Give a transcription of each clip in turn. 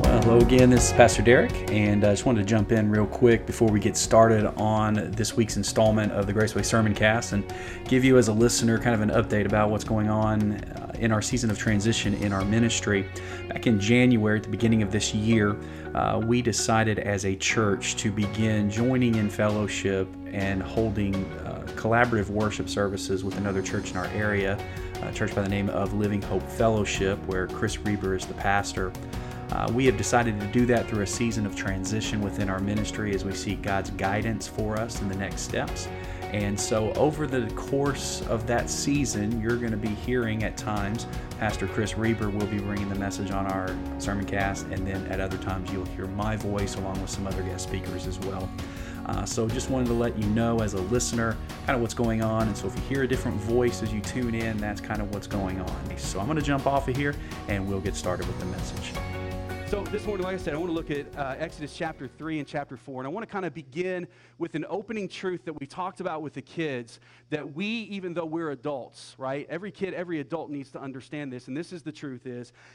Well, hello again, this is Pastor Derek, and I just wanted to jump in real quick before we get started on this week's installment of the Graceway Sermoncast and give you as a listener kind of an update about what's going on in our season of transition in our ministry. Back in January, at the beginning of this year, we decided as a church to begin joining in fellowship and holding collaborative worship services with another church in our area, a church by the name of Living Hope Fellowship, where Chris Reber is the pastor. We have decided to do that through a season of transition within our ministry as we seek God's guidance for us in the next steps. And so over the course of that season, you're going to be hearing at times, Pastor Chris Reber will be bringing the message on our sermoncast, and then at other times you'll hear my voice along with some other guest speakers as well. So just wanted to let you know as a listener kind of what's going on. And so if you hear a different voice as you tune in, that's kind of what's going on. So I'm going to jump off of here and we'll get started with the message. So this morning, like I said, I want to look at Exodus chapter 3 and chapter 4, and I want to kind of begin with an opening truth that we talked about with the kids, that we, even though we're adults, right, every kid, every adult needs to understand this, and this is the truth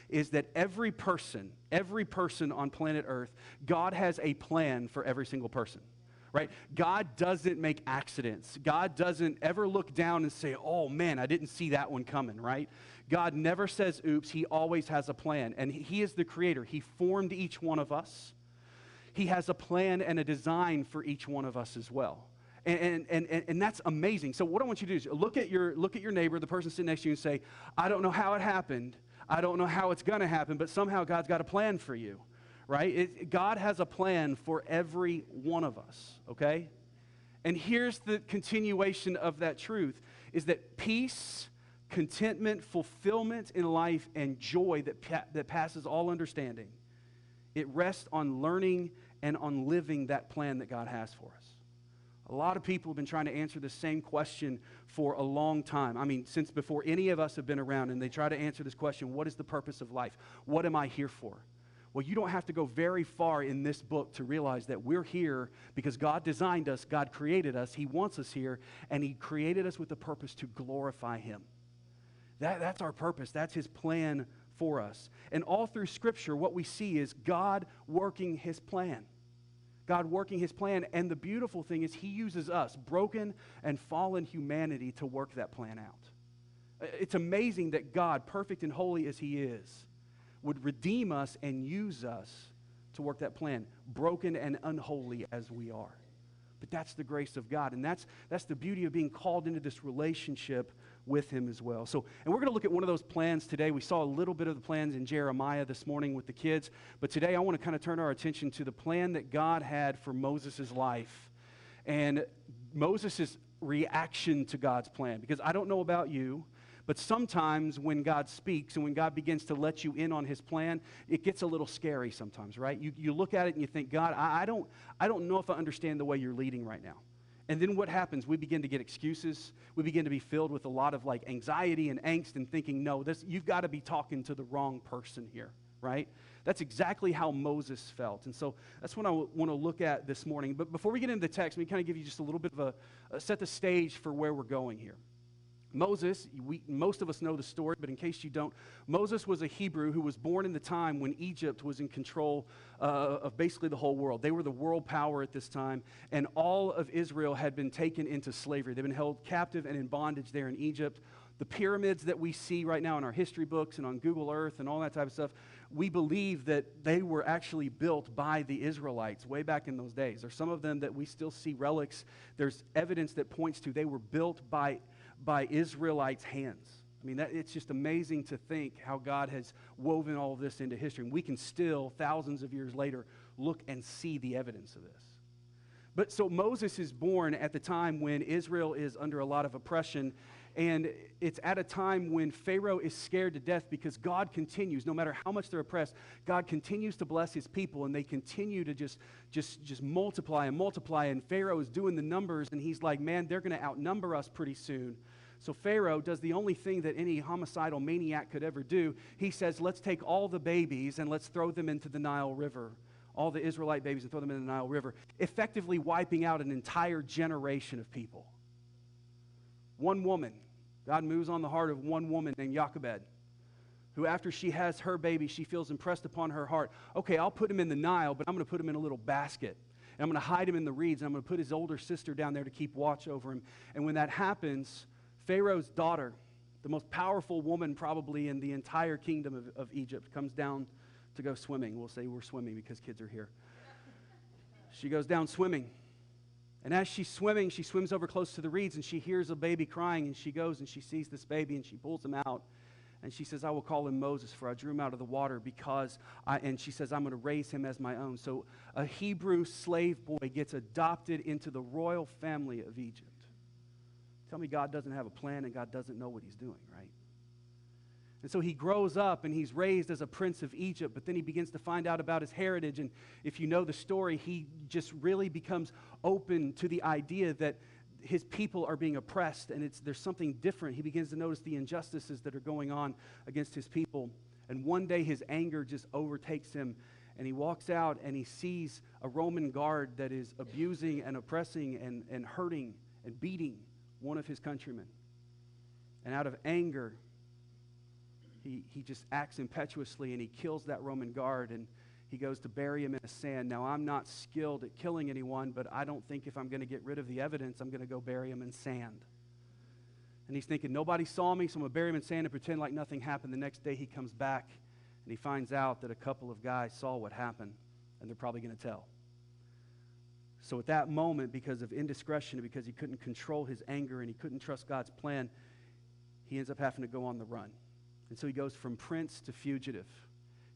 is that every person on planet Earth, God has a plan for every single person. Right? God doesn't make accidents. God doesn't ever look down and say, oh man, I didn't see that one coming, right? God never says, oops. He always has a plan. And He is the creator. He formed each one of us. He has a plan and a design for each one of us as well. And that's amazing. So what I want you to do is look at your neighbor, the person sitting next to you, and say, I don't know how it happened. I don't know how it's going to happen, but somehow God's got a plan for you. Right? God has a plan for every one of us, okay? And here's the continuation of that truth, is that peace, contentment, fulfillment in life, and joy that passes all understanding, it rests on learning and on living that plan that God has for us. A lot of people have been trying to answer the same question for a long time. I mean, since before any of us have been around, and they try to answer this question, what is the purpose of life? What am I here for? Well, you don't have to go very far in this book to realize that we're here because God designed us, God created us, He wants us here, and He created us with a purpose to glorify Him. That's our purpose. That's His plan for us. And all through Scripture, what we see is God working His plan. God working His plan, and the beautiful thing is He uses us, broken and fallen humanity, to work that plan out. It's amazing that God, perfect and holy as He is, would redeem us and use us to work that plan, broken and unholy as we are. But that's the grace of God, and that's the beauty of being called into this relationship with Him as well. So, and we're going to look at one of those plans today. We saw a little bit of the plans in Jeremiah this morning with the kids, but today I want to kind of turn our attention to the plan that God had for Moses' life and Moses' reaction to God's plan, because I don't know about you, but sometimes when God speaks and when God begins to let you in on His plan, it gets a little scary sometimes, right? You look at it and you think, God, I don't know if I understand the way You're leading right now. And then what happens? We begin to get excuses. We begin to be filled with a lot of like anxiety and angst and thinking, no, you've got to be talking to the wrong person here, right? That's exactly how Moses felt. And so that's what I want to look at this morning. But before we get into the text, let me kind of give you just a little bit of a set the stage for where we're going here. Moses, most of us know the story, but in case you don't, Moses was a Hebrew who was born in the time when Egypt was in control of basically the whole world. They were the world power at this time, and all of Israel had been taken into slavery. They've been held captive and in bondage there in Egypt. The pyramids that we see right now in our history books and on Google Earth and all that type of stuff, we believe that they were actually built by the Israelites way back in those days. There's some of them that we still see relics. There's evidence that points to they were built by Israelites' hands. I mean, it's just amazing to think how God has woven all of this into history. And we can still, thousands of years later, look and see the evidence of this. But so Moses is born at the time when Israel is under a lot of oppression. And it's at a time when Pharaoh is scared to death because God continues, no matter how much they're oppressed, God continues to bless His people, and they continue to just multiply and multiply. And Pharaoh is doing the numbers, and he's like, man, they're going to outnumber us pretty soon. So Pharaoh does the only thing that any homicidal maniac could ever do. He says, let's take all the babies and let's throw them into the Nile River, all the Israelite babies, and throw them into the Nile River, effectively wiping out an entire generation of people. One woman. God moves on the heart of one woman named Jochebed, who after she has her baby, she feels impressed upon her heart, okay, I'll put him in the Nile, but I'm going to put him in a little basket. And I'm going to hide him in the reeds, and I'm going to put his older sister down there to keep watch over him. And when that happens, Pharaoh's daughter, the most powerful woman probably in the entire kingdom of Egypt, comes down to go swimming. We'll say we're swimming because kids are here. She goes down swimming. And as she's swimming, she swims over close to the reeds, and she hears a baby crying, and she goes and she sees this baby, and she pulls him out. And she says, I will call him Moses, for I drew him out of the water because I, and she says, I'm going to raise him as my own. So a Hebrew slave boy gets adopted into the royal family of Egypt. Tell me God doesn't have a plan and God doesn't know what he's doing, right? And so he grows up and he's raised as a prince of Egypt, but then he begins to find out about his heritage. And if you know the story, he just really becomes open to the idea that his people are being oppressed, and there's something different. He begins to notice the injustices that are going on against his people. And one day his anger just overtakes him, and he walks out and he sees a Roman guard that is abusing and oppressing and hurting and beating one of his countrymen. And out of anger, he just acts impetuously, and he kills that Roman guard, and he goes to bury him in the sand. Now, I'm not skilled at killing anyone, but I don't think if I'm going to get rid of the evidence, I'm going to go bury him in sand. And he's thinking, nobody saw me, so I'm going to bury him in sand and pretend like nothing happened. The next day he comes back, and he finds out that a couple of guys saw what happened, and they're probably going to tell. So at that moment, because of indiscretion, because he couldn't control his anger and he couldn't trust God's plan, he ends up having to go on the run. And so he goes from prince to fugitive.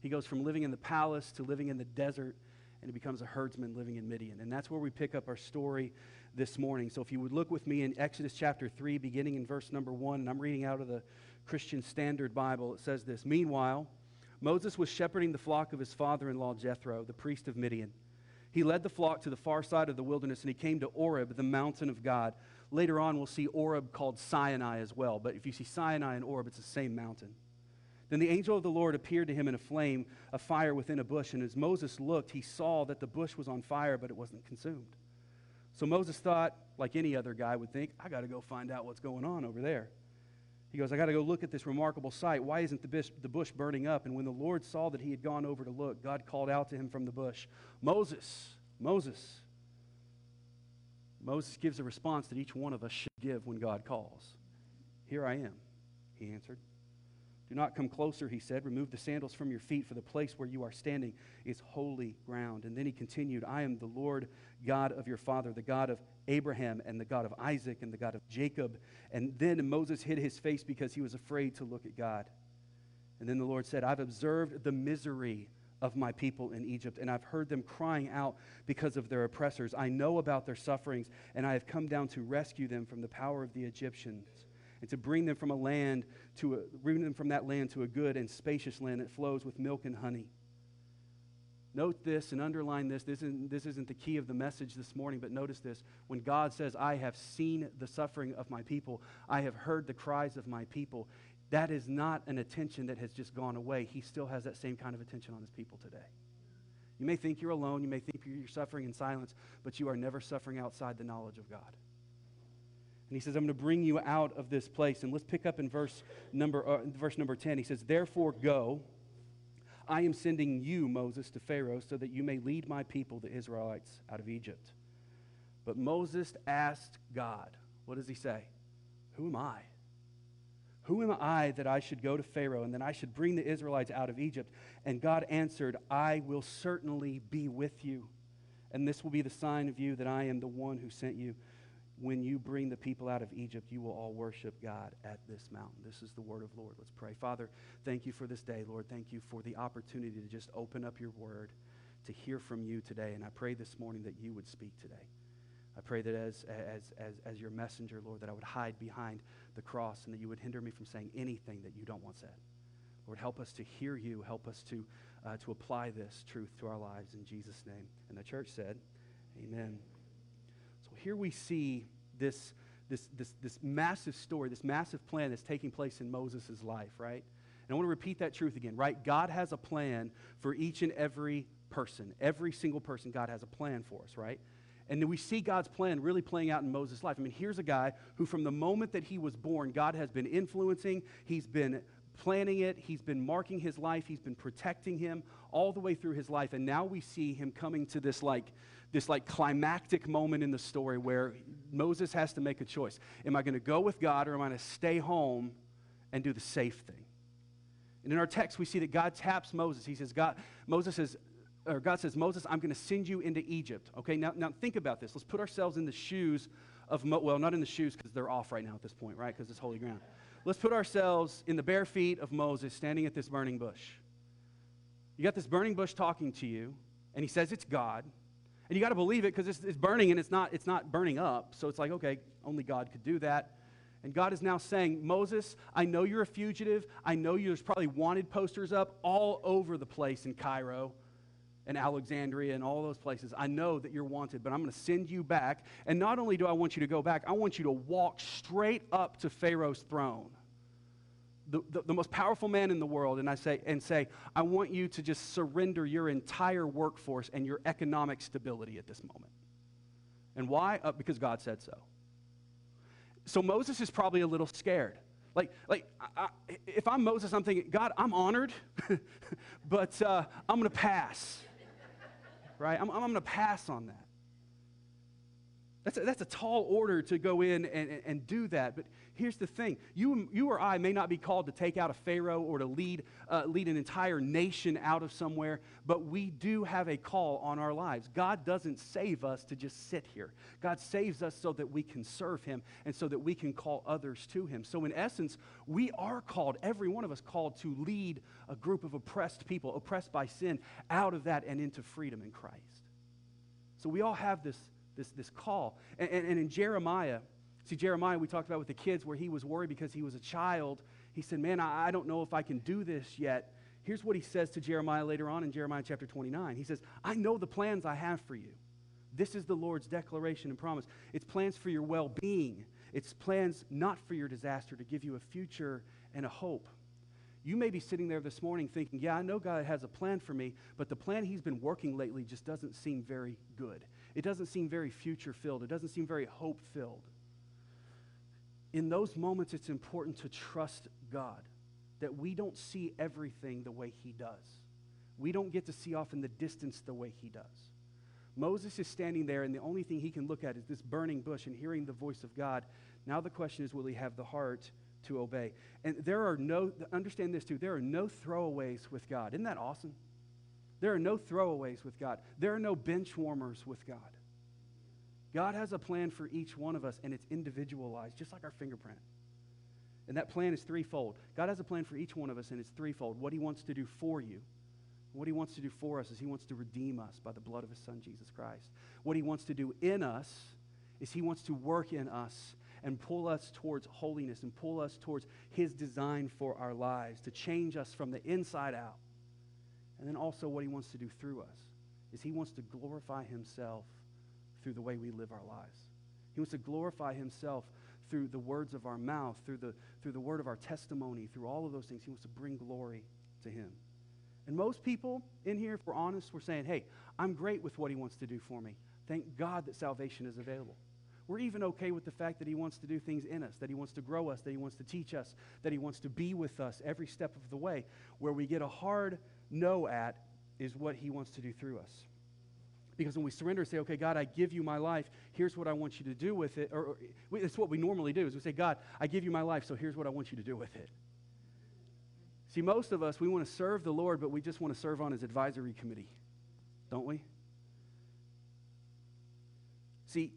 He goes from living in the palace to living in the desert, and he becomes a herdsman living in Midian. And that's where we pick up our story this morning. So if you would look with me in Exodus chapter 3, beginning in verse number 1, and I'm reading out of the Christian Standard Bible. It says this, Meanwhile, Moses was shepherding the flock of his father-in-law Jethro, the priest of Midian. He led the flock to the far side of the wilderness, and he came to Horeb, the mountain of God. Later on, we'll see Horeb called Sinai as well. But if you see Sinai and Horeb, it's the same mountain. Then the angel of the Lord appeared to him in a flame, a fire within a bush. And as Moses looked, he saw that the bush was on fire, but it wasn't consumed. So Moses thought, like any other guy would think, I got to go find out what's going on over there. He goes, I got to go look at this remarkable sight. Why isn't the bush burning up? And when the Lord saw that he had gone over to look, God called out to him from the bush, Moses, Moses. Moses gives a response that each one of us should give when God calls. Here I am, he answered. Do not come closer, he said. Remove the sandals from your feet, for the place where you are standing is holy ground. And then he continued, I am the Lord God of your father, the God of Abraham and the God of Isaac and the God of Jacob. And then Moses hid his face because he was afraid to look at God. And then the Lord said, I've observed the misery of my people in Egypt, and I've heard them crying out because of their oppressors. I know about their sufferings, and I have come down to rescue them from the power of the Egyptians, and to bring them from that land to a good and spacious land that flows with milk and honey. Note this and underline this. This isn't the key of the message this morning, but notice this. When God says, I have seen the suffering of my people, I have heard the cries of my people, that is not an attention that has just gone away. He still has that same kind of attention on his people today. You may think you're alone, you may think you're suffering in silence, but you are never suffering outside the knowledge of God. And he says, I'm going to bring you out of this place. And let's pick up in verse number 10. He says, Therefore go, I am sending you, Moses, to Pharaoh, so that you may lead my people, the Israelites, out of Egypt. But Moses asked God, what does he say? Who am I? Who am I that I should go to Pharaoh and that I should bring the Israelites out of Egypt? And God answered, I will certainly be with you. And this will be the sign of you that I am the one who sent you. When you bring the people out of Egypt, you will all worship God at this mountain. This is the word of the Lord. Let's pray. Father, thank you for this day, Lord. Thank you for the opportunity to just open up your word, to hear from you today. And I pray this morning that you would speak today. I pray that as your messenger, Lord, that I would hide behind the cross and that you would hinder me from saying anything that you don't want said. Lord, help us to hear you. Help us to apply this truth to our lives in Jesus' name. And the church said, Amen. Here we see this this massive story, this massive plan that's taking place in Moses' life, right? And I want to repeat that truth again, right? God has a plan for each and every person. Every single person, God has a plan for us, right? And then we see God's plan really playing out in Moses' life. I mean, here's a guy who from the moment that he was born, God has been influencing, he's been planning it, he's been marking his life, he's been protecting him all the way through his life. And now we see him coming to this climactic moment in the story where Moses has to make a choice. Am I going to go with God, or am I going to stay home and do the safe thing? And in our text, we see that God taps Moses. He says, God says, Moses, I'm going to send you into Egypt. Okay, now think about this. Let's put ourselves in the shoes of, not in the shoes because they're off right now at this point, right, because it's holy ground. Let's put ourselves in the bare feet of Moses standing at this burning bush. You got this burning bush talking to you, and he says it's God. And you got to believe it because it's burning and it's not burning up. So it's like, okay, only God could do that. And God is now saying, Moses, I know you're a fugitive. I know there's probably wanted posters up all over the place in Cairo and Alexandria and all those places. I know that you're wanted, but I'm going to send you back. And not only do I want you to go back, I want you to walk straight up to Pharaoh's throne, the most powerful man in the world, and say, I want you to just surrender your entire workforce and your economic stability at this moment. And why? Because God said so. So Moses is probably a little scared. Like, if I'm Moses, I'm thinking, God, I'm honored, but I'm going to pass. Right? I'm going to pass on that. That's a tall order to go in and do that. But here's the thing. You or I may not be called to take out a pharaoh or to lead an entire nation out of somewhere, but we do have a call on our lives. God doesn't save us to just sit here. God saves us so that we can serve him and so that we can call others to him. So in essence, we are called, every one of us called, to lead a group of oppressed people, oppressed by sin, out of that and into freedom in Christ. So we all have this call. And in Jeremiah, we talked about with the kids where he was worried because he was a child. He said, man, I don't know if I can do this yet. Here's what he says to Jeremiah later on in Jeremiah chapter 29. He says, I know the plans I have for you. This is the Lord's declaration and promise. It's plans for your well-being. It's plans not for your disaster, to give you a future and a hope. You may be sitting there this morning thinking, yeah, I know God has a plan for me, but the plan he's been working lately just doesn't seem very good. It doesn't seem very future-filled. It doesn't seem very hope-filled. In those moments, it's important to trust God, that we don't see everything the way he does. We don't get to see off in the distance the way he does. Moses is standing there, and the only thing he can look at is this burning bush and hearing the voice of God. Now the question is, will he have the heart to obey? And understand this too, there are no throwaways with God. Isn't that awesome? There are no throwaways with God. There are no bench warmers with God. God has a plan for each one of us, and it's individualized, just like our fingerprint. And that plan is threefold. God has a plan for each one of us, and it's threefold. What he wants to do for you, what he wants to do for us is he wants to redeem us by the blood of his son, Jesus Christ. What he wants to do in us is he wants to work in us and pull us towards holiness and pull us towards his design for our lives, to change us from the inside out. And then also what he wants to do through us is he wants to glorify himself through the way we live our lives. He wants to glorify himself through the words of our mouth, through the word of our testimony, through all of those things. He wants to bring glory to him. And most people in here, if we're honest, we're saying, hey, I'm great with what he wants to do for me. Thank God that salvation is available. We're even okay with the fact that he wants to do things in us, that he wants to grow us, that he wants to teach us, that he wants to be with us every step of the way. Where we get a hard no at is what he wants to do through us. Because when we surrender and say, okay, God, I give you my life, here's what I want you to do with it, or it's what we normally do, is we say, God, I give you my life, so here's what I want you to do with it. See, most of us, we want to serve the Lord, but we just want to serve on his advisory committee, don't we? See,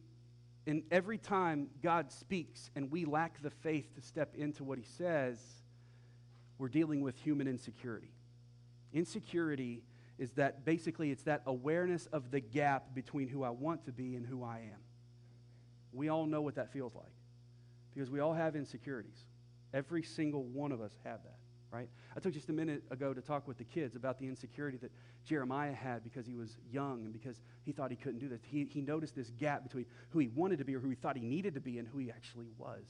and every time God speaks and we lack the faith to step into what he says, we're dealing with human insecurity. Insecurity is that basically it's that awareness of the gap between who I want to be and who I am. We all know what that feels like because we all have insecurities. Every single one of us have that. right? I took just a minute ago to talk with the kids about the insecurity that Jeremiah had because he was young and because he thought he couldn't do this. He noticed this gap between who he wanted to be or who he thought he needed to be and who he actually was.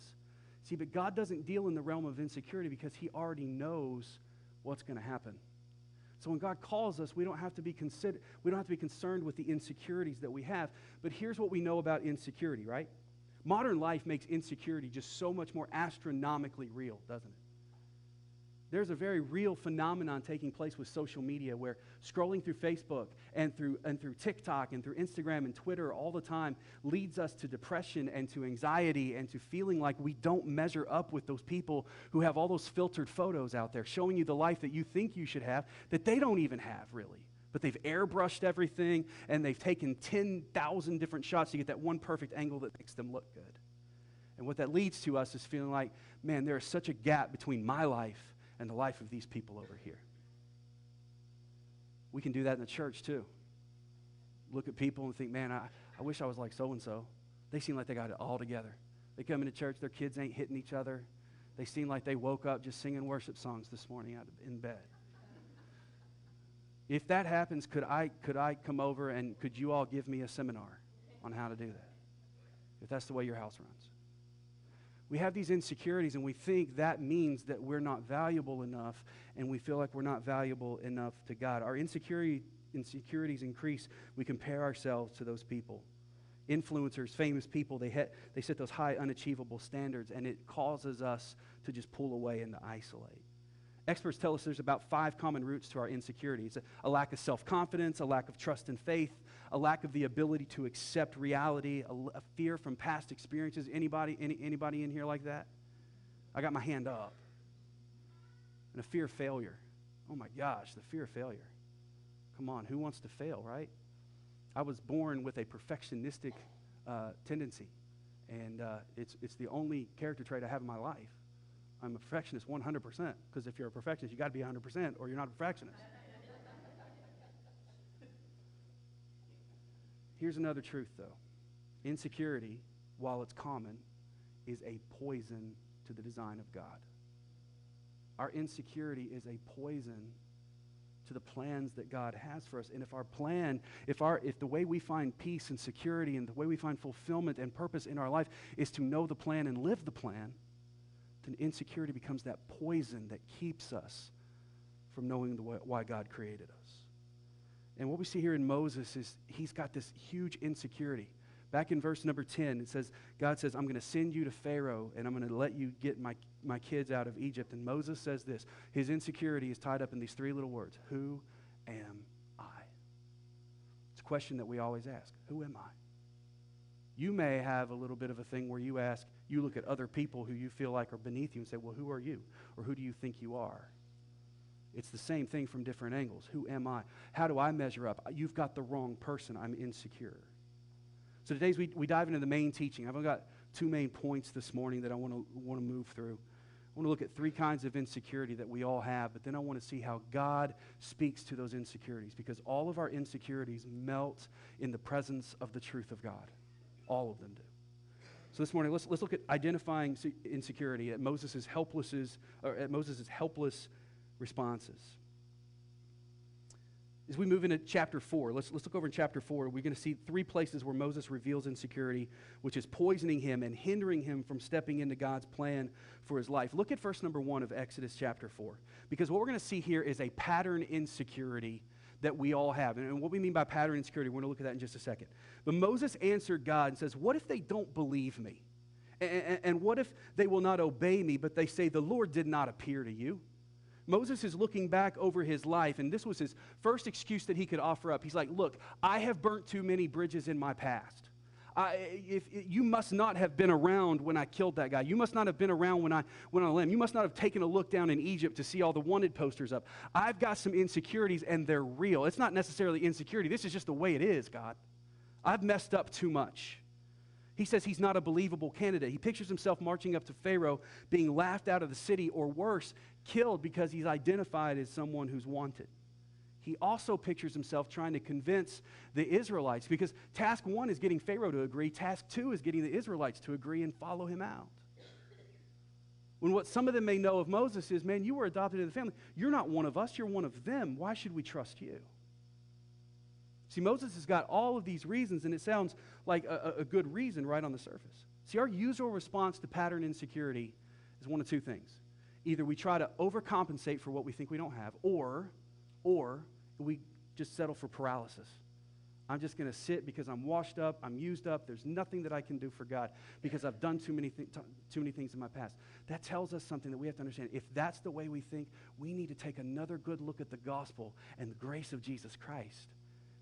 See, but God doesn't deal in the realm of insecurity because he already knows what's going to happen. So when God calls us, we don't have to be concerned with the insecurities that we have. But here's what we know about insecurity, right? Modern life makes insecurity just so much more astronomically real, doesn't it? There's a very real phenomenon taking place with social media where scrolling through Facebook and through TikTok and through Instagram and Twitter all the time leads us to depression and to anxiety and to feeling like we don't measure up with those people who have all those filtered photos out there showing you the life that you think you should have that they don't even have really. But they've airbrushed everything and they've taken 10,000 different shots to get that one perfect angle that makes them look good. And what that leads to us is feeling like, man, there is such a gap between my life and the life of these people over here. We can do that in the church too. Look at people and think, man, I wish I was like so-and-so. They seem like they got it all together. They come into church, their kids ain't hitting each other. They seem like they woke up just singing worship songs this morning out in bed. If that happens, could I come over and could you all give me a seminar on how to do that? If that's the way your house runs. We have these insecurities, and we think that means that we're not valuable enough, and we feel like we're not valuable enough to God. Our insecurities increase. We compare ourselves to those people. Influencers, famous people, they set those high, unachievable standards, and it causes us to just pull away and to isolate. Experts tell us there's about 5 common roots to our insecurity. It's a lack of self-confidence, a lack of trust and faith, a lack of the ability to accept reality, a fear from past experiences. Anybody in here like that? I got my hand up. And a fear of failure. Oh my gosh, the fear of failure. Come on, who wants to fail, right? I was born with a perfectionistic tendency, and it's the only character trait I have in my life. I'm a perfectionist 100%, because if you're a perfectionist, you got to be 100% or you're not a perfectionist. Here's another truth, though. Insecurity, while it's common, is a poison to the design of God. Our insecurity is a poison to the plans that God has for us. And if our plan, if the way we find peace and security and the way we find fulfillment and purpose in our life is to know the plan and live the plan, then insecurity becomes that poison that keeps us from knowing why God created us. And what we see here in Moses is he's got this huge insecurity. Back in verse number 10, it says, God says, I'm going to send you to Pharaoh, and I'm going to let you get my kids out of Egypt. And Moses says this, his insecurity is tied up in these 3 little words, who am I? It's a question that we always ask, who am I? You may have a little bit of a thing where you look at other people who you feel like are beneath you and say, well, who are you? Or who do you think you are? It's the same thing from different angles. Who am I? How do I measure up? You've got the wrong person. I'm insecure. So today we dive into the main teaching. I've only got 2 main points this morning that I want to move through. I want to look at 3 kinds of insecurity that we all have, but then I want to see how God speaks to those insecurities, because all of our insecurities melt in the presence of the truth of God. All of them do. So this morning, let's look at identifying insecurity at Moses' helpless responses. As we move into chapter 4, let's look over in chapter 4. We're going to see 3 places where Moses reveals insecurity, which is poisoning him and hindering him from stepping into God's plan for his life. Look at verse number 1 of Exodus chapter 4, because what we're going to see here is a pattern insecurity that we all have. And what we mean by pattern insecurity, we're going to look at that in just a second. But Moses answered God and says, what if they don't believe me? And what if they will not obey me, but they say, the Lord did not appear to you? Moses is looking back over his life, and this was his first excuse that he could offer up. He's like, look, I have burnt too many bridges in my past. You must not have been around when I killed that guy. You must not have been around when I went on a limb. You must not have taken a look down in Egypt to see all the wanted posters up. I've got some insecurities, and they're real. It's not necessarily insecurity. This is just the way it is, God. I've messed up too much. He says he's not a believable candidate. He pictures himself marching up to Pharaoh, being laughed out of the city, or worse, killed because he's identified as someone who's wanted. He also pictures himself trying to convince the Israelites, because task 1 is getting Pharaoh to agree. Task 2 is getting the Israelites to agree and follow him out. When what some of them may know of Moses is, man, you were adopted into the family. You're not one of us. You're one of them. Why should we trust you? See, Moses has got all of these reasons, and it sounds like a good reason right on the surface. See, our usual response to pattern insecurity is one of two things. Either we try to overcompensate for what we think we don't have, or we just settle for paralysis. I'm just going to sit because I'm washed up, I'm used up, there's nothing that I can do for God because I've done too many things in my past. That tells us something that we have to understand. If that's the way we think, we need to take another good look at the gospel and the grace of Jesus Christ.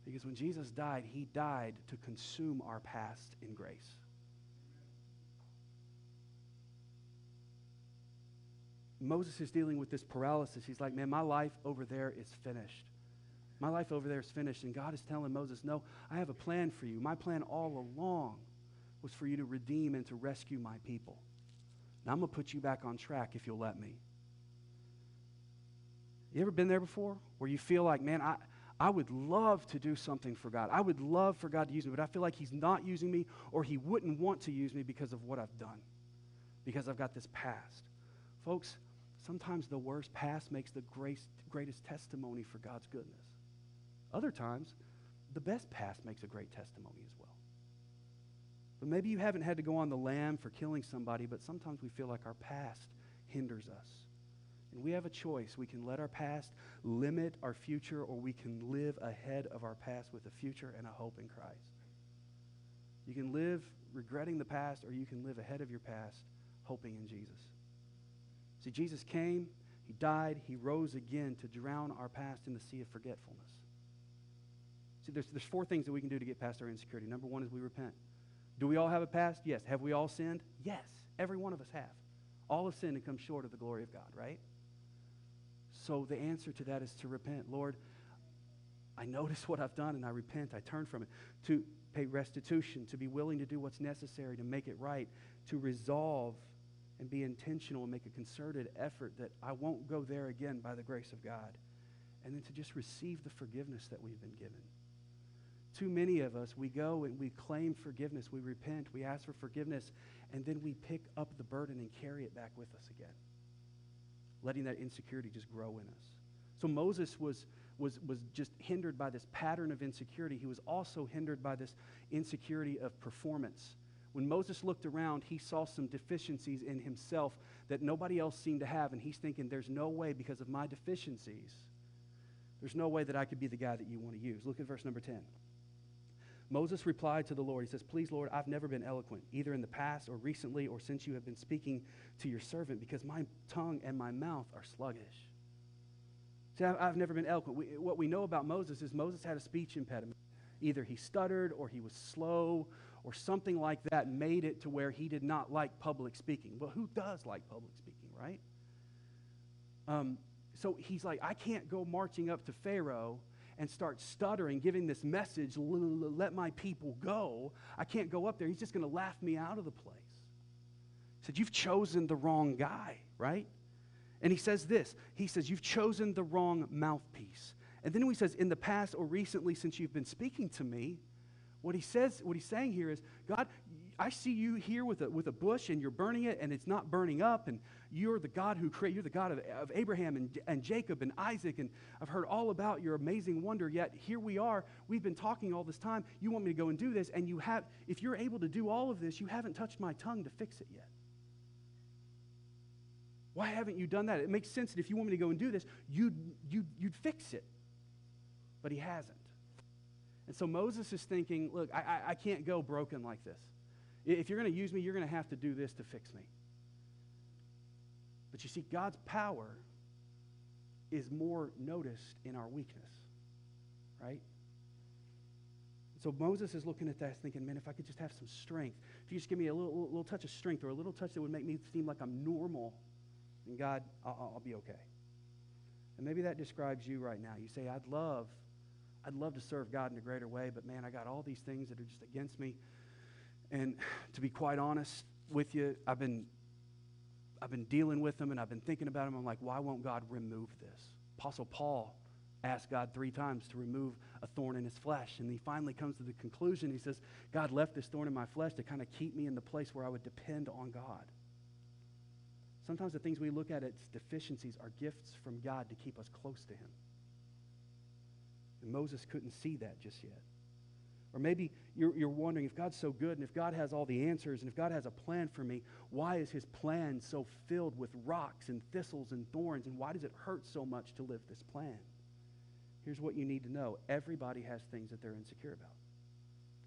Because when Jesus died, he died to consume our past in grace. Moses is dealing with this paralysis. He's like, man, my life over there is finished. My life over there is finished. And God is telling Moses, no, I have a plan for you. My plan all along was for you to redeem and to rescue my people. Now I'm going to put you back on track if you'll let me. You ever been there before where you feel like, man, I would love to do something for God. I would love for God to use me, but I feel like he's not using me, or he wouldn't want to use me because of what I've done, because I've got this past. Folks, sometimes the worst past makes the greatest testimony for God's goodness. Other times, the best past makes a great testimony as well. But maybe you haven't had to go on the lam for killing somebody, but sometimes we feel like our past hinders us. And we have a choice. We can let our past limit our future, or we can live ahead of our past with a future and a hope in Christ. You can live regretting the past, or you can live ahead of your past hoping in Jesus. See, Jesus came, he died, he rose again to drown our past in the sea of forgetfulness. See, there's four things that we can do to get past our insecurity. Number one is we repent. Do we all have a past? Yes. Have we all sinned? Yes. Every one of us have. All have sinned and come short of the glory of God, right? So the answer to that is to repent. Lord, I notice what I've done and I repent. I turn from it. To pay restitution, to be willing to do what's necessary to make it right, to resolve and be intentional and make a concerted effort that I won't go there again by the grace of God. And then to just receive the forgiveness that we've been given. Too many of us, we go and we claim forgiveness, we repent, we ask for forgiveness, and then we pick up the burden and carry it back with us again, letting that insecurity just grow in us. So Moses was just hindered by this pattern of insecurity. He was also hindered by this insecurity of performance. When Moses looked around, he saw some deficiencies in himself that nobody else seemed to have, and he's thinking, there's no way, because of my deficiencies, there's no way that I could be the guy that you want to use. Look at verse number 10. Moses replied to the Lord. He says, please, Lord, I've never been eloquent, either in the past or recently or since you have been speaking to your servant, because my tongue and my mouth are sluggish. See, I've never been eloquent. What we know about Moses is Moses had a speech impediment. Either he stuttered or he was slow or something like that made it to where he did not like public speaking. Well, who does like public speaking, right? So he's like, I can't go marching up to Pharaoh and start stuttering, giving this message, let my people go. I can't go up there. He's just going to laugh me out of the place. He said, you've chosen the wrong guy, right? And he says this. He says, you've chosen the wrong mouthpiece. And then he says, in the past or recently since you've been speaking to me, what he's saying here is, God, I see you here with a bush, and you're burning it, and it's not burning up, and you're the God who created, you're the God of Abraham and Jacob and Isaac, and I've heard all about your amazing wonder, yet here we are, we've been talking all this time, you want me to go and do this, and you have, if you're able to do all of this, you haven't touched my tongue to fix it yet. Why haven't you done that? It makes sense that if you want me to go and do this, you'd fix it, but he hasn't. And so Moses is thinking, look, I can't go broken like this. If you're going to use me, you're going to have to do this to fix me. But you see, God's power is more noticed in our weakness, right? So Moses is looking at that thinking, man, if I could just have some strength, if you just give me a little touch of strength or a little touch that would make me seem like I'm normal, then God, I'll be okay. And maybe that describes you right now. You say, I'd love to serve God in a greater way, but man, I got all these things that are just against me. And to be quite honest with you, I've been dealing with them, and I've been thinking about them. I'm like, why won't God remove this? Apostle Paul asked God 3 times to remove a thorn in his flesh, and he finally comes to the conclusion. He says, God left this thorn in my flesh to kind of keep me in the place where I would depend on God. Sometimes the things we look at as deficiencies are gifts from God to keep us close to him. And Moses couldn't see that just yet. Or maybe you're wondering, if God's so good and if God has all the answers and if God has a plan for me, why is his plan so filled with rocks and thistles and thorns, and why does it hurt so much to live this plan? Here's what you need to know. Everybody has things that they're insecure about.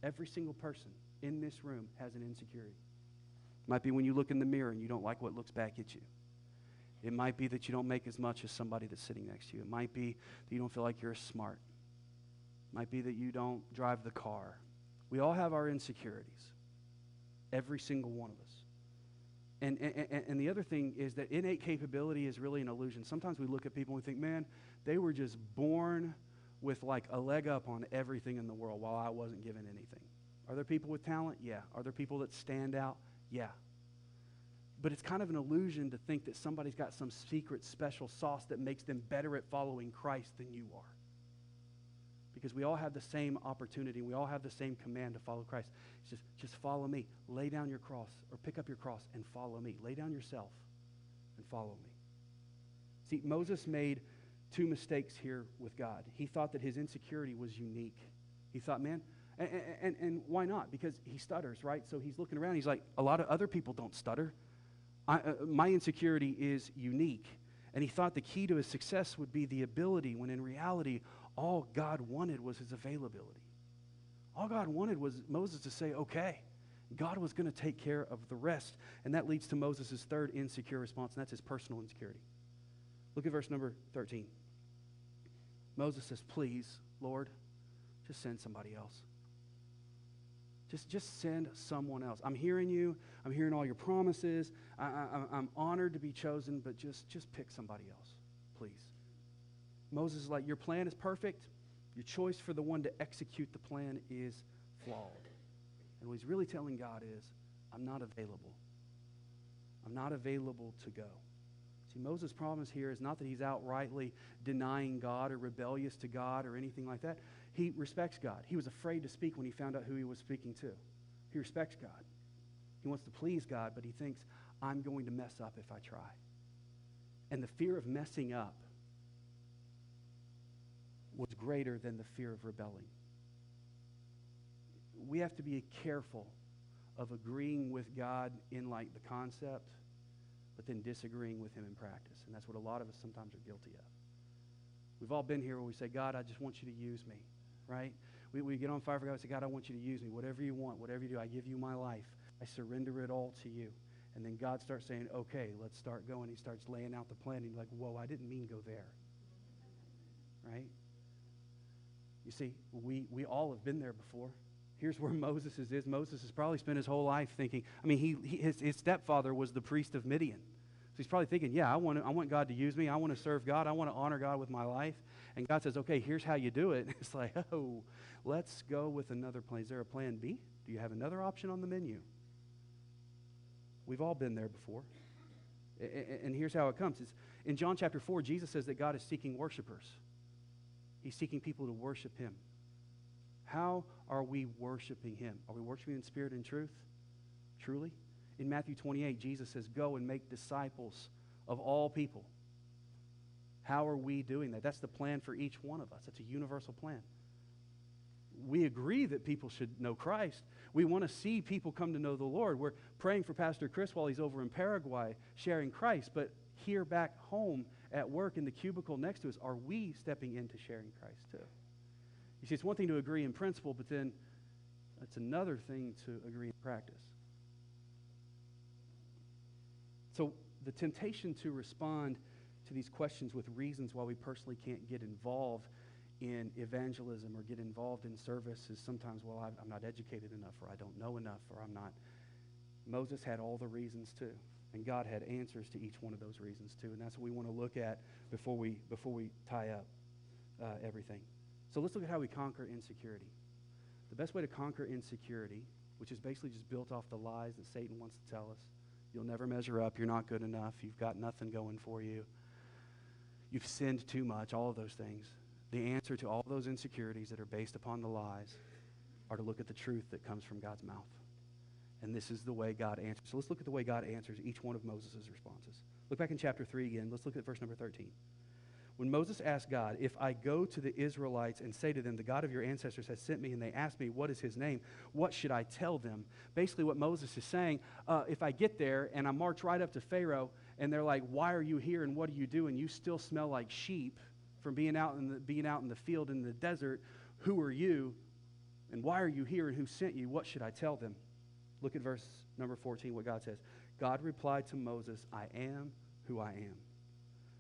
Every single person in this room has an insecurity. It might be when you look in the mirror and you don't like what looks back at you. It might be that you don't make as much as somebody that's sitting next to you. It might be that you don't feel like you're as smart. Might be that you don't drive the car. We all have our insecurities, every single one of us. And the other thing is that innate capability is really an illusion. Sometimes we look at people and we think, man, they were just born with like a leg up on everything in the world, while I wasn't given anything. Are there people with talent? Yeah. Are there people that stand out? Yeah. But it's kind of an illusion to think that somebody's got some secret special sauce that makes them better at following Christ than you are. Because we all have the same opportunity. We all have the same command to follow Christ. It's just follow me. Lay down your cross, or pick up your cross and follow me. Lay down yourself and follow me. See, Moses made two mistakes here with God. He thought that his insecurity was unique. He thought, man, and why not? Because he stutters, right? So he's looking around. He's like, a lot of other people don't stutter. My insecurity is unique. And he thought the key to his success would be the ability, when in reality, all God wanted was his availability. All God wanted was Moses to say, okay. God was going to take care of the rest. And that leads to Moses' third insecure response, and that's his personal insecurity. Look at verse number 13. Moses says, please, Lord, just send somebody else. Just send someone else. I'm hearing you. I'm hearing all your promises. I'm honored to be chosen, but just pick somebody else, please. Moses is like, your plan is perfect. Your choice for the one to execute the plan is flawed. And what he's really telling God is, I'm not available. I'm not available to go. See, Moses' problem here is not that he's outrightly denying God or rebellious to God or anything like that. He respects God. He was afraid to speak when he found out who he was speaking to. He respects God. He wants to please God, but he thinks, I'm going to mess up if I try. And the fear of messing up was greater than the fear of rebelling. We have to be careful of agreeing with God in like the concept, but then disagreeing with him in practice. And that's what a lot of us sometimes are guilty of. We've all been here where we say, God, I just want you to use me, right? We get on fire for God and say, God, I want you to use me. Whatever you want, whatever you do, I give you my life. I surrender it all to you. And then God starts saying, okay, let's start going. He starts laying out the plan. And you're like, whoa, I didn't mean go there, right? You see, we all have been there before. Here's where Moses is. Moses has probably spent his whole life thinking, I mean, his stepfather was the priest of Midian. So he's probably thinking, yeah, I want God to use me. I want to serve God. I want to honor God with my life. And God says, okay, here's how you do it. It's like, oh, let's go with another plan. Is there a plan B? Do you have another option on the menu? We've all been there before. And here's how it comes. It's in John chapter 4, Jesus says that God is seeking worshipers. He's seeking people to worship him. How are we worshiping him? Are we worshiping in spirit and truth? Truly? In Matthew 28, Jesus says, go and make disciples of all people. How are we doing that? That's the plan for each one of us. That's a universal plan. We agree that people should know Christ. We want to see people come to know the Lord. We're praying for Pastor Chris while he's over in Paraguay sharing Christ, but here back home at work in the cubicle next to us, are we stepping into sharing Christ too? You see, it's one thing to agree in principle, but then it's another thing to agree in practice. So the temptation to respond to these questions with reasons why we personally can't get involved in evangelism or get involved in service is sometimes, well, I'm not educated enough, or I don't know enough, or I'm not. Moses had all the reasons too, and God had answers to each one of those reasons too, and that's what we want to look at before we tie up everything. So let's look at how we conquer insecurity. The best way to conquer insecurity, which is basically just built off the lies that Satan wants to tell us, you'll never measure up, you're not good enough, you've got nothing going for you, you've sinned too much, all of those things. The answer to all those insecurities that are based upon the lies are to look at the truth that comes from God's mouth. And this is the way God answers. So let's look at the way God answers each one of Moses' responses. Look back in chapter 3 again. Let's look at verse number 13. When Moses asked God, if I go to the Israelites and say to them, the God of your ancestors has sent me, and they ask me, what is his name? What should I tell them? Basically what Moses is saying, if I get there and I march right up to Pharaoh, and they're like, why are you here and what do you do? And you still smell like sheep from being out in the field in the desert. Who are you? And why are you here and who sent you? What should I tell them? Look at verse number 14, what God says. God replied to Moses, I am who I am.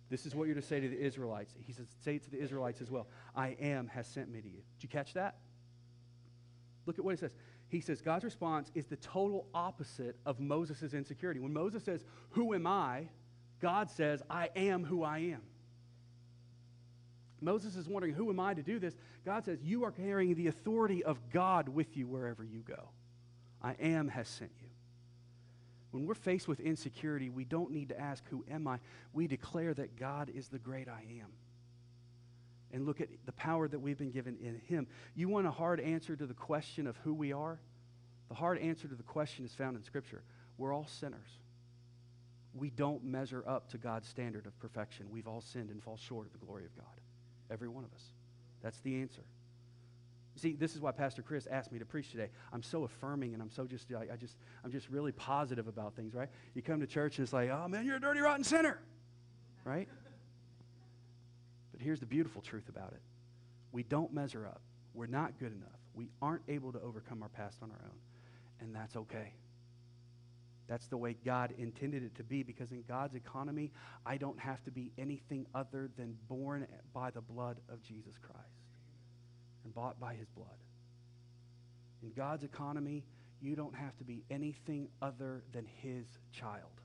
This is what you're to say to the Israelites. He says, say it to the Israelites as well. I am has sent me to you. Did you catch that? Look at what it says. He says God's response is the total opposite of Moses' insecurity. When Moses says, who am I? God says, I am who I am. Moses is wondering, who am I to do this? God says, you are carrying the authority of God with you wherever you go. I am has sent you. When we're faced with insecurity, we don't need to ask, who am I? We declare that God is the great I am. And look at the power that we've been given in him. You want a hard answer to the question of who we are? The hard answer to the question is found in Scripture. We're all sinners. We don't measure up to God's standard of perfection. We've all sinned and fall short of the glory of God. Every one of us. That's the answer. See, this is why Pastor Chris asked me to preach today. I'm so affirming, and I'm just really positive about things, right? You come to church, and it's like, oh, man, you're a dirty, rotten sinner, right? But here's the beautiful truth about it. We don't measure up. We're not good enough. We aren't able to overcome our past on our own, and that's okay. That's the way God intended it to be, because in God's economy, I don't have to be anything other than born by the blood of Jesus Christ. And bought by his blood. In God's economy, you don't have to be anything other than his child.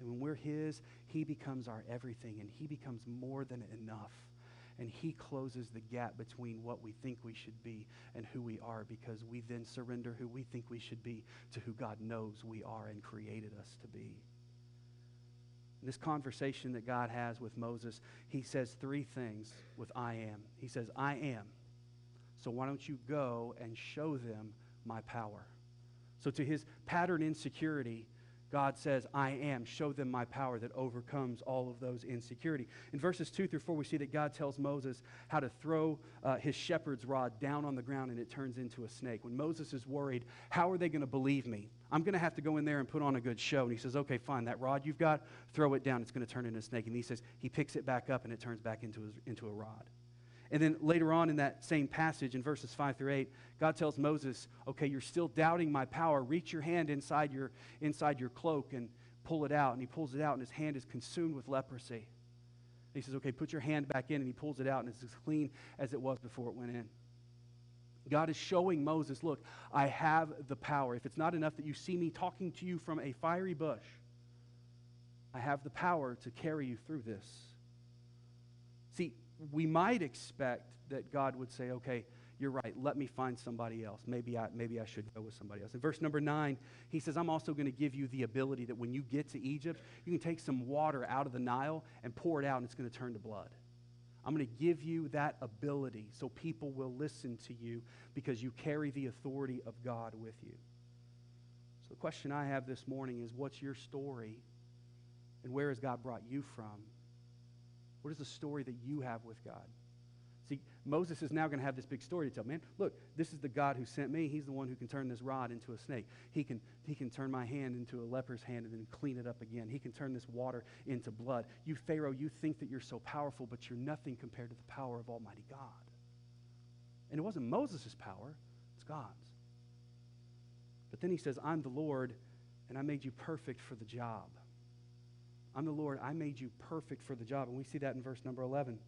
And when we're his, he becomes our everything, and he becomes more than enough. And he closes the gap between what we think we should be and who we are, because we then surrender who we think we should be to who God knows we are and created us to be. This conversation that God has with Moses, he says three things with I am. He says, I am, so why don't you go and show them my power? So to his pattern insecurity, God says, I am, show them my power that overcomes all of those insecurity. In verses 2 through 4, we see that God tells Moses how to throw his shepherd's rod down on the ground and it turns into a snake. When Moses is worried, how are they going to believe me? I'm going to have to go in there and put on a good show. And he says, okay, fine, that rod you've got, throw it down. It's going to turn into a snake. And he says, he picks it back up and it turns back into a rod. And then later on in that same passage, in verses 5 through 8, God tells Moses, okay, you're still doubting my power. Reach your hand inside your cloak and pull it out. And he pulls it out, and his hand is consumed with leprosy. And he says, okay, put your hand back in. And he pulls it out, and it's as clean as it was before it went in. God is showing Moses, look, I have the power. If it's not enough that you see me talking to you from a fiery bush, I have the power to carry you through this. See, we might expect that God would say, okay, you're right, let me find somebody else. Maybe I should go with somebody else. In verse number 9, he says, I'm also going to give you the ability that when you get to Egypt, you can take some water out of the Nile and pour it out, and it's going to turn to blood. I'm going to give you that ability so people will listen to you because you carry the authority of God with you. So the question I have this morning is, what's your story, and where has God brought you from? What is the story that you have with God? See, Moses is now going to have this big story to tell. Man, look, this is the God who sent me. He's the one who can turn this rod into a snake. He can turn my hand into a leper's hand and then clean it up again. He can turn this water into blood. You, Pharaoh, you think that you're so powerful, but you're nothing compared to the power of Almighty God. And it wasn't Moses' power. It's God's. But then he says, I'm the Lord, and I made you perfect for the job. I'm the Lord, I made you perfect for the job. And we see that in verse number 11.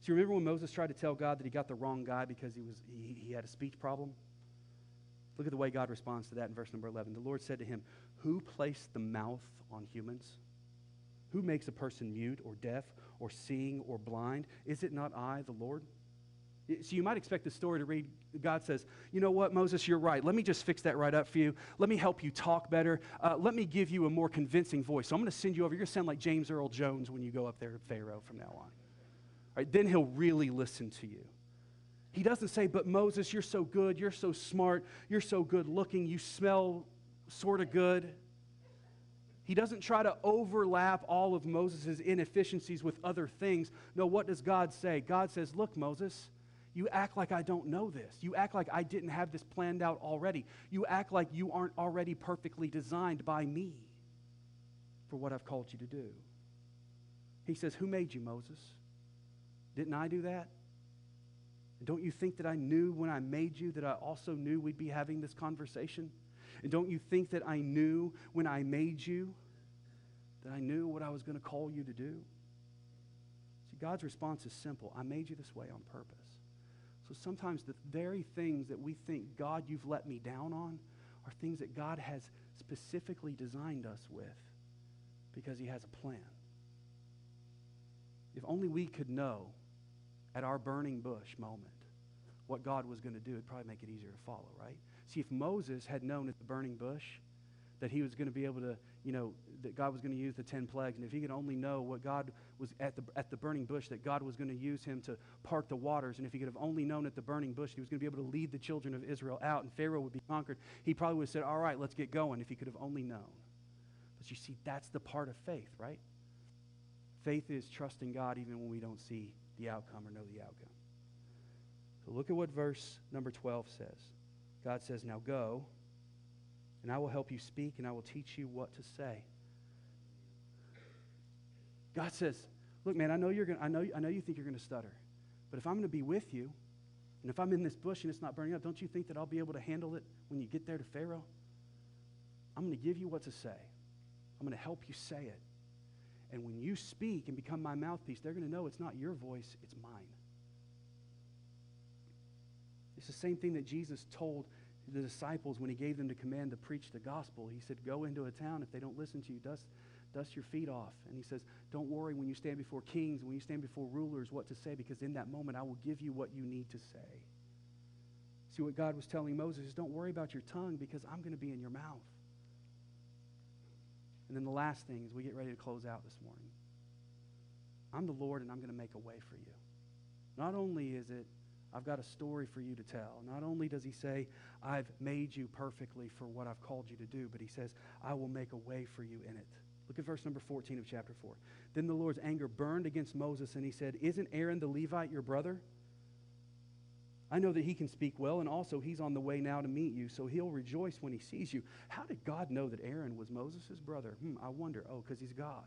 So you remember when Moses tried to tell God that he got the wrong guy because he had a speech problem? Look at the way God responds to that in verse number 11. The Lord said to him, who placed the mouth on humans? Who makes a person mute or deaf or seeing or blind? Is it not I, the Lord? So you might expect the story to read, God says, you know what, Moses, you're right. Let me just fix that right up for you. Let me help you talk better. Let me give you a more convincing voice. So I'm going to send you over. You're going to sound like James Earl Jones when you go up there to Pharaoh from now on. All right, then he'll really listen to you. He doesn't say, but Moses, you're so good, you're so smart, you're so good looking, you smell sort of good. He doesn't try to overlap all of Moses' inefficiencies with other things. No, what does God say? God says, look, Moses, you act like I don't know this. You act like I didn't have this planned out already. You act like you aren't already perfectly designed by me for what I've called you to do. He says, who made you, Moses? Didn't I do that? And don't you think that I knew when I made you that I also knew we'd be having this conversation? And don't you think that I knew when I made you that I knew what I was going to call you to do? See, God's response is simple. I made you this way on purpose. So sometimes the very things that we think, God, you've let me down on, are things that God has specifically designed us with because he has a plan. If only we could know at our burning bush moment what God was going to do, it'd probably make it easier to follow, right? See, if Moses had known at the burning bush that he was going to be able to, you know, that God was going to use the 10 plagues, and if he could only know what God was at the burning bush, that God was going to use him to part the waters, and if he could have only known at the burning bush he was going to be able to lead the children of Israel out and Pharaoh would be conquered, he probably would have said, all right, let's get going, if he could have only known. But you see, that's the part of faith, right? Faith is trusting God even when we don't see the outcome or know the outcome. So look at what verse number 12 says. God says, now go, and I will help you speak, and I will teach you what to say. God says, look, man, I know you think you're going to stutter, but if I'm going to be with you, and if I'm in this bush and it's not burning up, don't you think that I'll be able to handle it when you get there to Pharaoh? I'm going to give you what to say. I'm going to help you say it. And when you speak and become my mouthpiece, they're going to know it's not your voice, it's mine. It's the same thing that Jesus told the disciples when he gave them the command to preach the gospel. He said, go into a town. If they don't listen to you, dust your feet off. And he says, don't worry when you stand before kings, when you stand before rulers, what to say, because in that moment I will give you what you need to say. See, what God was telling Moses is, don't worry about your tongue because I'm going to be in your mouth. And then the last thing is, we get ready to close out this morning. I'm the Lord, and I'm going to make a way for you. Not only is it, I've got a story for you to tell. Not only does he say, I've made you perfectly for what I've called you to do, but he says, I will make a way for you in it. Look at verse number 14 of chapter 4. Then the Lord's anger burned against Moses, and he said, isn't Aaron the Levite your brother? I know that he can speak well, and also he's on the way now to meet you, so he'll rejoice when he sees you. How did God know that Aaron was Moses' brother? I wonder. Oh, because he's God.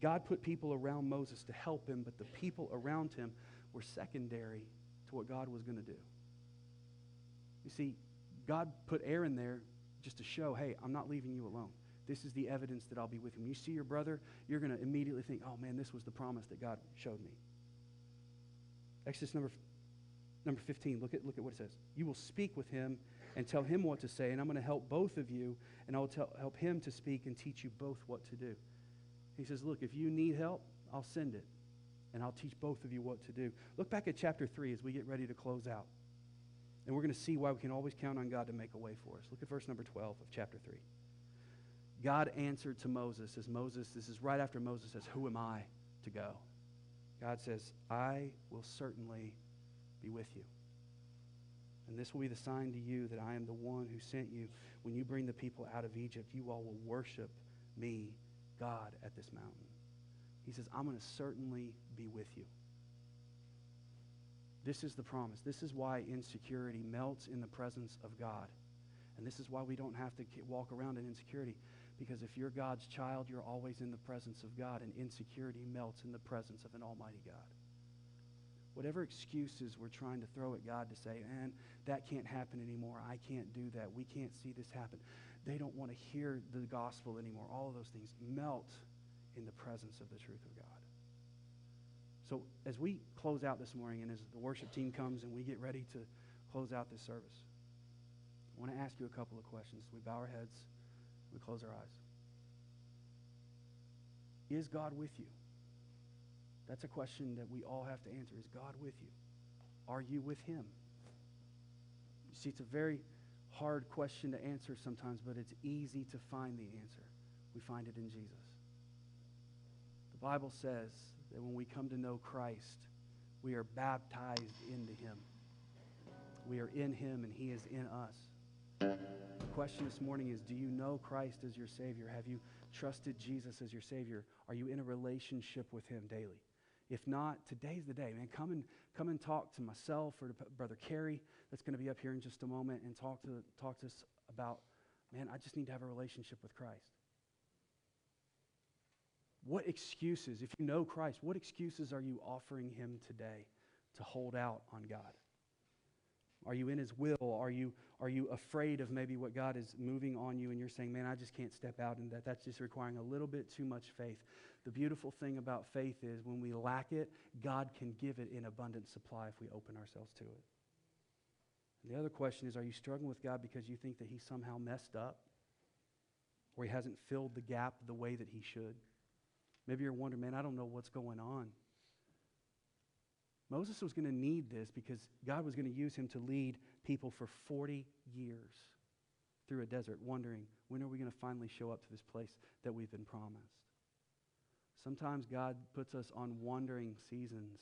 God put people around Moses to help him, but the people around him were secondary to what God was going to do. You see, God put Aaron there just to show, hey, I'm not leaving you alone. This is the evidence that I'll be with you. When you see your brother, you're going to immediately think, oh, man, this was the promise that God showed me. Exodus number 15, look at what it says. You will speak with him and tell him what to say, and I'm going to help both of you, and I'll help him to speak and teach you both what to do. He says, look, if you need help, I'll send it, and I'll teach both of you what to do. Look back at chapter 3 as we get ready to close out, and we're going to see why we can always count on God to make a way for us. Look at verse number 12 of chapter 3. God answered to Moses, as Moses, this is right after Moses says, who am I to go? God says, I will certainly be with you. And this will be the sign to you that I am the one who sent you. When you bring the people out of Egypt, you all will worship me, God, at this mountain. He says, I'm going to certainly be with you. This is the promise. This is why insecurity melts in the presence of God. And this is why we don't have to walk around in insecurity. Because if you're God's child, you're always in the presence of God, and insecurity melts in the presence of an almighty God. Whatever excuses we're trying to throw at God to say, man, that can't happen anymore, I can't do that, we can't see this happen, they don't want to hear the gospel anymore, all of those things melt in the presence of the truth of God. So as we close out this morning, and as the worship team comes and we get ready to close out this service, I want to ask you a couple of questions. We bow our heads. We close our eyes. Is God with you? That's a question that we all have to answer. Is God with you? Are you with him? You see, it's a very hard question to answer sometimes, but it's easy to find the answer. We find it in Jesus. The Bible says that when we come to know Christ, We are baptized into him. We are in him and he is in us. The question this morning is, do you know Christ as your Savior? Have you trusted Jesus as your Savior? Are you in a relationship with him daily? If not, today's the day, man. Come and talk to myself or to Brother Kerry that's going to be up here in just a moment, and talk to us about, man, I just need to have a relationship with Christ. What excuses, if you know Christ, what excuses are you offering him today to hold out on God? Are you in his will? Are you afraid of maybe what God is moving on you, and you're saying, man, I just can't step out, and that's just requiring a little bit too much faith? The beautiful thing about faith is when we lack it, God can give it in abundant supply if we open ourselves to it. And the other question is, are you struggling with God because you think that he somehow messed up, or he hasn't filled the gap the way that he should? Maybe you're wondering, man, I don't know what's going on. Moses was going to need this because God was going to use him to lead people for 40 years through a desert, wondering, when are we going to finally show up to this place that we've been promised? Sometimes God puts us on wandering seasons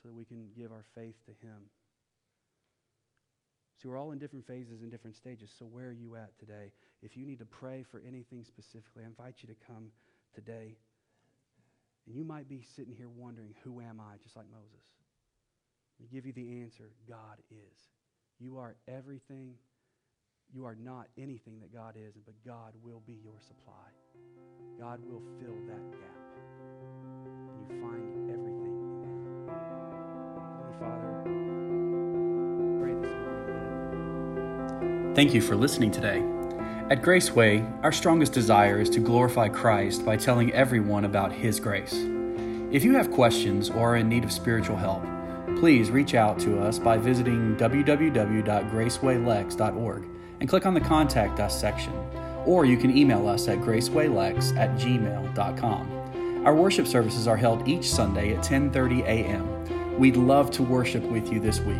so that we can give our faith to him. See, we're all in different phases and different stages, so where are you at today? If you need to pray for anything specifically, I invite you to come today. And you might be sitting here wondering, who am I, just like Moses? Let me give you the answer. God is. You are everything. You are not anything that God is, but God will be your supply. God will fill that gap. And you find everything in him. Holy Father, pray this morning. Thank you for listening today. At Graceway, our strongest desire is to glorify Christ by telling everyone about his grace. If you have questions or are in need of spiritual help, please reach out to us by visiting www.gracewaylex.org and click on the Contact Us section, or you can email us at gracewaylex@gmail.com. Our worship services are held each Sunday at 10:30 a.m. We'd love to worship with you this week.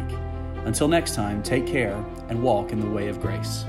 Until next time, take care and walk in the way of grace.